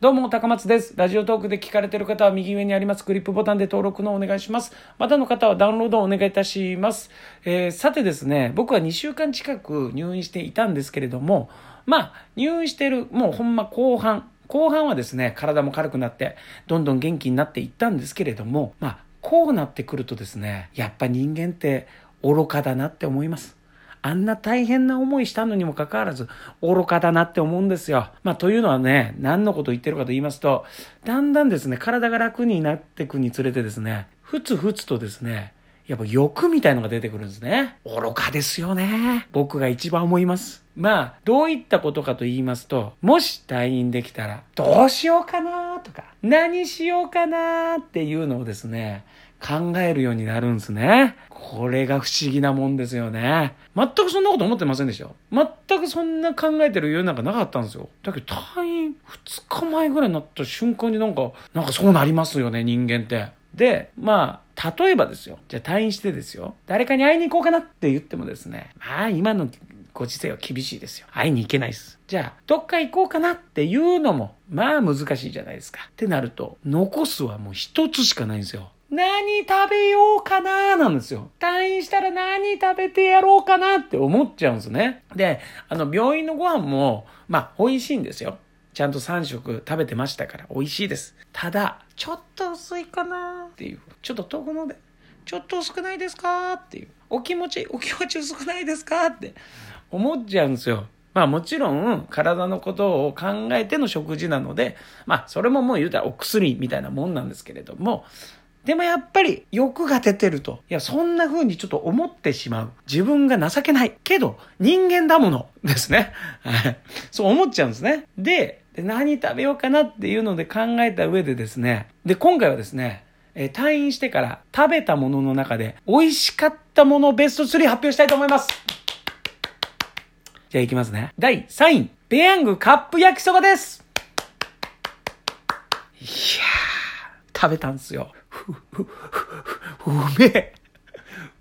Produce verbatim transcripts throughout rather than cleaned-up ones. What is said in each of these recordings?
どうも高松です。ラジオトークで聞かれている方は右上にありますクリップボタンで登録のお願いします。またの方はダウンロードをお願いいたします。えー、さてですね、僕はにしゅうかん近く入院していたんですけれども、まあ入院しているもうほんま後半、後半はですね、体も軽くなってどんどん元気になっていったんですけれども、まあこうなってくるとですね、やっぱ人間って愚かだなって思います。あんな大変な思いしたのにもかかわらず愚かだなって思うんですよ。まあというのはね、何のことを言ってるかと言いますと、だんだんですね、体が楽になっていくにつれてですね、ふつふつとですね、やっぱ欲みたいのが出てくるんですね。愚かですよね。僕が一番思います。まあどういったことかと言いますと、もし退院できたらどうしようかなとか、何しようかなっていうのをですね、考えるようになるんですね。これが不思議なもんですよね。全くそんなこと思ってませんでした。全くそんな考えてる余裕なんかなかったんですよ。だけど退院ふつかまえぐらいになった瞬間になんか、なんかそうなりますよね、人間って。で、まあ、例えばですよ。じゃあ退院してですよ。誰かに会いに行こうかなって言ってもですね、まあ、今のご時世は厳しいですよ。会いに行けないです。じゃあ、どっか行こうかなっていうのも、まあ難しいじゃないですか。ってなると、残すはもう一つしかないんですよ。何食べようかなーなんですよ。退院したら何食べてやろうかなって思っちゃうんですね。で、あの病院のご飯もまあ美味しいんですよ。ちゃんとさんしょく食べてましたから美味しいです。ただちょっと薄いかなーっていう、ちょっと遠くのでちょっと薄くないですかーっていう、お気持ちお気持ち薄くないですかーって思っちゃうんですよ。まあもちろん体のことを考えての食事なので、まあそれももう言うたらお薬みたいなもんなんですけれども。でもやっぱり欲が出てると、いやそんな風にちょっと思ってしまう自分が情けないけど人間だものですねそう思っちゃうんですね。で、で何食べようかなっていうので考えた上でですね、で今回はですね、えー、退院してから食べたものの中で美味しかったものベストスリー発表したいと思いますじゃあいきますね。だいさんい、ペヤングカップ焼きそばです。いやー、食べたんですよ。うめえ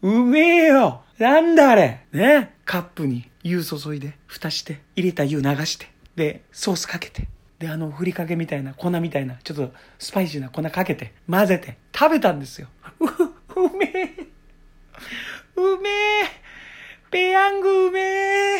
うめえよ。なんだあれね。カップに湯注いで蓋して入れた湯流してでソースかけてであのふりかけみたいな粉みたいなちょっとスパイシーな粉かけて混ぜて食べたんですよ。 う, うめえうめえペヤングうめえ。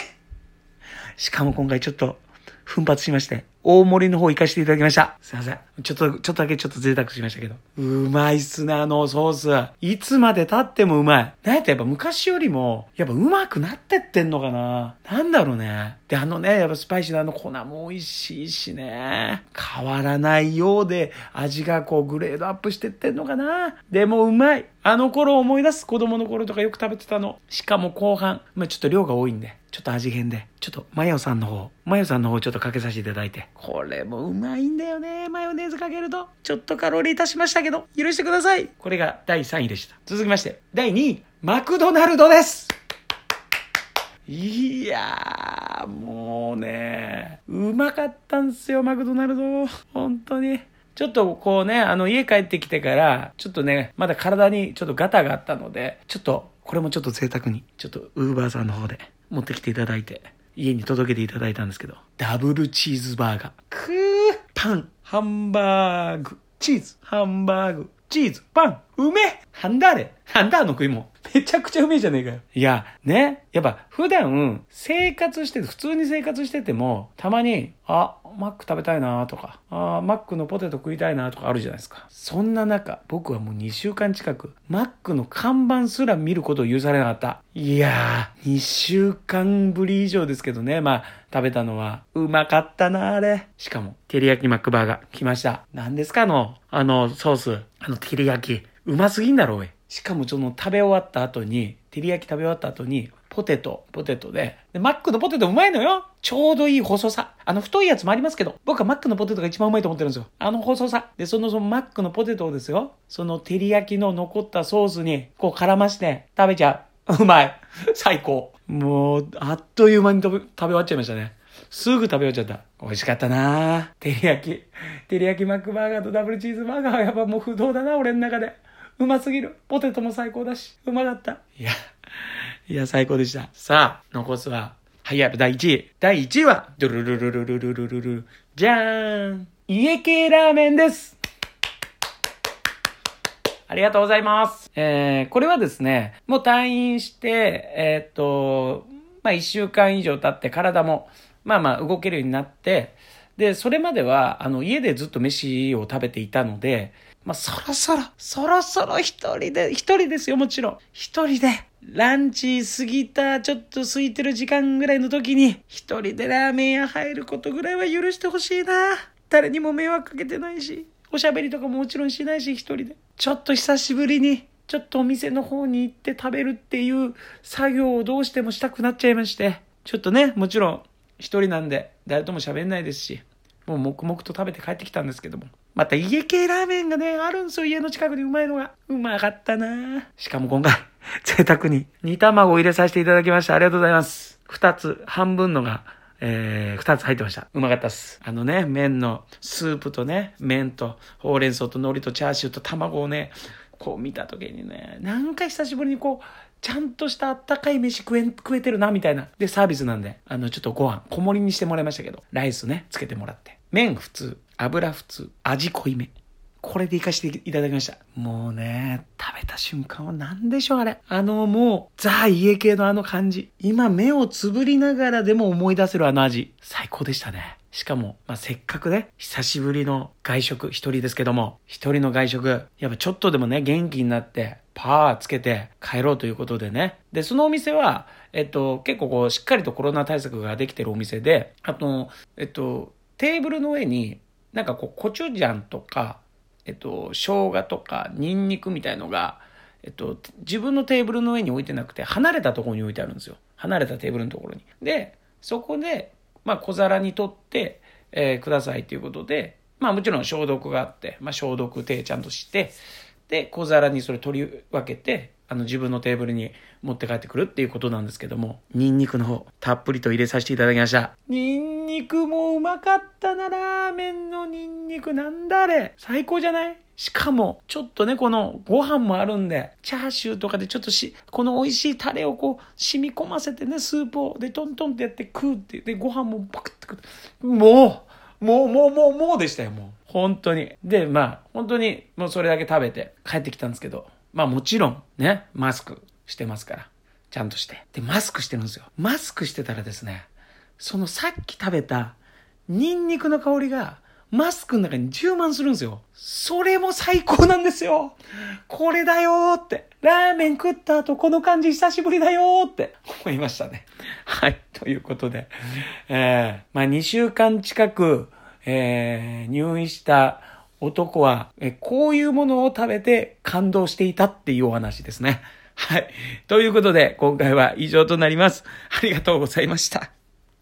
しかも今回ちょっと奮発しまして大盛りの方行かせていただきました。すいません。ちょっと、ちょっとだけちょっと贅沢しましたけど。うまいっすね、あのソース。いつまで経ってもうまい。なんやったらやっぱ昔よりも、やっぱうまくなってってんのかな。なんだろうね。で、あのね、やっぱスパイシーなあの粉も美味しいしね。変わらないようで、味がこうグレードアップしてってんのかな。でもうまい。あの頃思い出す。子供の頃とかよく食べてたの。しかも後半。まあちょっと量が多いんで。ちょっと味変で、ちょっとマヨさんの方、マヨさんの方ちょっとかけさせていただいて、これもうまいんだよね。マヨネーズかけると、ちょっとカロリー足しましたけど、許してください。これがだいさんいでした。続きまして、だいにい、マクドナルドです。いやー、もうね、うまかったんすよ、マクドナルド。本当に。ちょっとこうね、あの家帰ってきてから、ちょっとね、まだ体にちょっとガタがあったので、ちょっと、これもちょっと贅沢に、ちょっとウーバーさんの方で、持ってきていただいて家に届けていただいたんですけど、ダブルチーズバーガー、くーパンハンバーグチーズハンバーグチーズパン、うめえ。ハンダーレハンダーの食いもめちゃくちゃうめえじゃねえかよ。いやね、やっぱ普段生活して普通に生活しててもたまにあマック食べたいなとか、あマックのポテト食いたいなとかあるじゃないですか。そんな中僕はもうにしゅうかん近くマックの看板すら見ることを許されなかった。いやー、にしゅうかんぶり以上ですけどね。まあ食べたのはうまかったなあれ。しかも照り焼きマックバーガー来ました。何ですかあのあのソース、あの照り焼きうますぎんだろおい。しかもその食べ終わった後に、照り焼き食べ終わった後にポテトポテト で, でマックのポテトうまいのよ。ちょうどいい細さ、あの太いやつもありますけど、僕はマックのポテトが一番うまいと思ってるんですよ。あの細さで、そのそのマックのポテトをですよ、その照り焼きの残ったソースにこう絡まして食べちゃう。うまい、最高。もうあっという間に食べ終わっちゃいましたね。すぐ食べ終わっちゃった。美味しかったな。照り焼き照り焼きマックバーガーとダブルチーズバーガーはやっぱもう不動だな俺の中で。うますぎる。ポテトも最高だし、うまかった。いや、いや、最高でした。さあ、残すは、はい、やるだいいちい。だいいちいは、ドゥルルルルルルルルルル、じゃーん。家系ラーメンです。ありがとうございます。えー、これはですね、もう退院して、えー、っと、まあ、いっしゅうかん以上経って体も、まあまあ動けるようになって、で、それまでは、あの、家でずっと飯を食べていたので、まあ、そろそろ、そろそろ一人で、一人ですよ、もちろん。一人で、ランチ過ぎた、ちょっと空いてる時間ぐらいの時に、一人でラーメン屋入ることぐらいは許してほしいな。誰にも迷惑かけてないし、おしゃべりとかももちろんしないし、一人で。ちょっと久しぶりに、ちょっとお店の方に行って食べるっていう作業をどうしてもしたくなっちゃいまして。ちょっとね、もちろん、一人なんで、誰とも喋んないですし、もう黙々と食べて帰ってきたんですけども。また家系ラーメンがね、あるんですよ、家の近くにうまいのが。うまかったなぁ。しかも今回、贅沢に煮卵を入れさせていただきました。ありがとうございます。二つ、半分のが、えー、二つ入ってました。うまかったっす。あのね、麺のスープとね、麺とほうれん草と海苔とチャーシューと卵をね、こう見た時にね、なんか久しぶりにこう、ちゃんとしたあったかい飯食え、食えてるな、みたいな。で、サービスなんで、あの、ちょっとご飯、小盛りにしてもらいましたけど、ライスね、つけてもらって。麺普通、油普通、味濃いめ。これで活かしていただきました。もうね、食べた瞬間は何でしょう、あれ。あの、もう、ザ・家系のあの感じ。今、目をつぶりながらでも思い出せるあの味。最高でしたね。しかも、まあ、せっかくね、久しぶりの外食、一人ですけども、一人の外食、やっぱちょっとでもね、元気になって、パワーつけて帰ろうということでね。で、そのお店は、えっと、結構こう、しっかりとコロナ対策ができてるお店で、あと、えっと、テーブルの上に、なんかこう、コチュジャンとか、えっと、生姜とか、ニンニクみたいのが、えっと、自分のテーブルの上に置いてなくて、離れたところに置いてあるんですよ。離れたテーブルのところに。で、そこで、まあ、小皿に取って、えー、くださいということで、まあ、もちろん消毒があって、まあ、消毒手ちゃんとして、で、小皿にそれ取り分けて、あの、自分のテーブルに持って帰ってくるっていうことなんですけども、ニンニクの方、たっぷりと入れさせていただきました。ニンニクもうまかったな、ラーメンのニンニク、なんだあれ。最高じゃない？しかも、ちょっとね、このご飯もあるんで、チャーシューとかでちょっとし、この美味しいタレをこう、染み込ませてね、スープを、で、トントンってやって食うって、で、ご飯もパクって食う。もう、もう、もう、もう、もうでしたよ、もう。本当に。で、まあ、本当に、もうそれだけ食べて帰ってきたんですけど、まあもちろん、ね、マスクしてますから、ちゃんとして。で、マスクしてるんですよ。マスクしてたらですね、そのさっき食べた、ニンニクの香りが、マスクの中に充満するんですよ。それも最高なんですよ。これだよーって。ラーメン食った後この感じ久しぶりだよーって思いましたね。はい。ということで。えー、まあにしゅうかん近く、えー、入院した男は、えー、こういうものを食べて感動していたっていうお話ですね。はい。ということで今回は以上となります。ありがとうございました。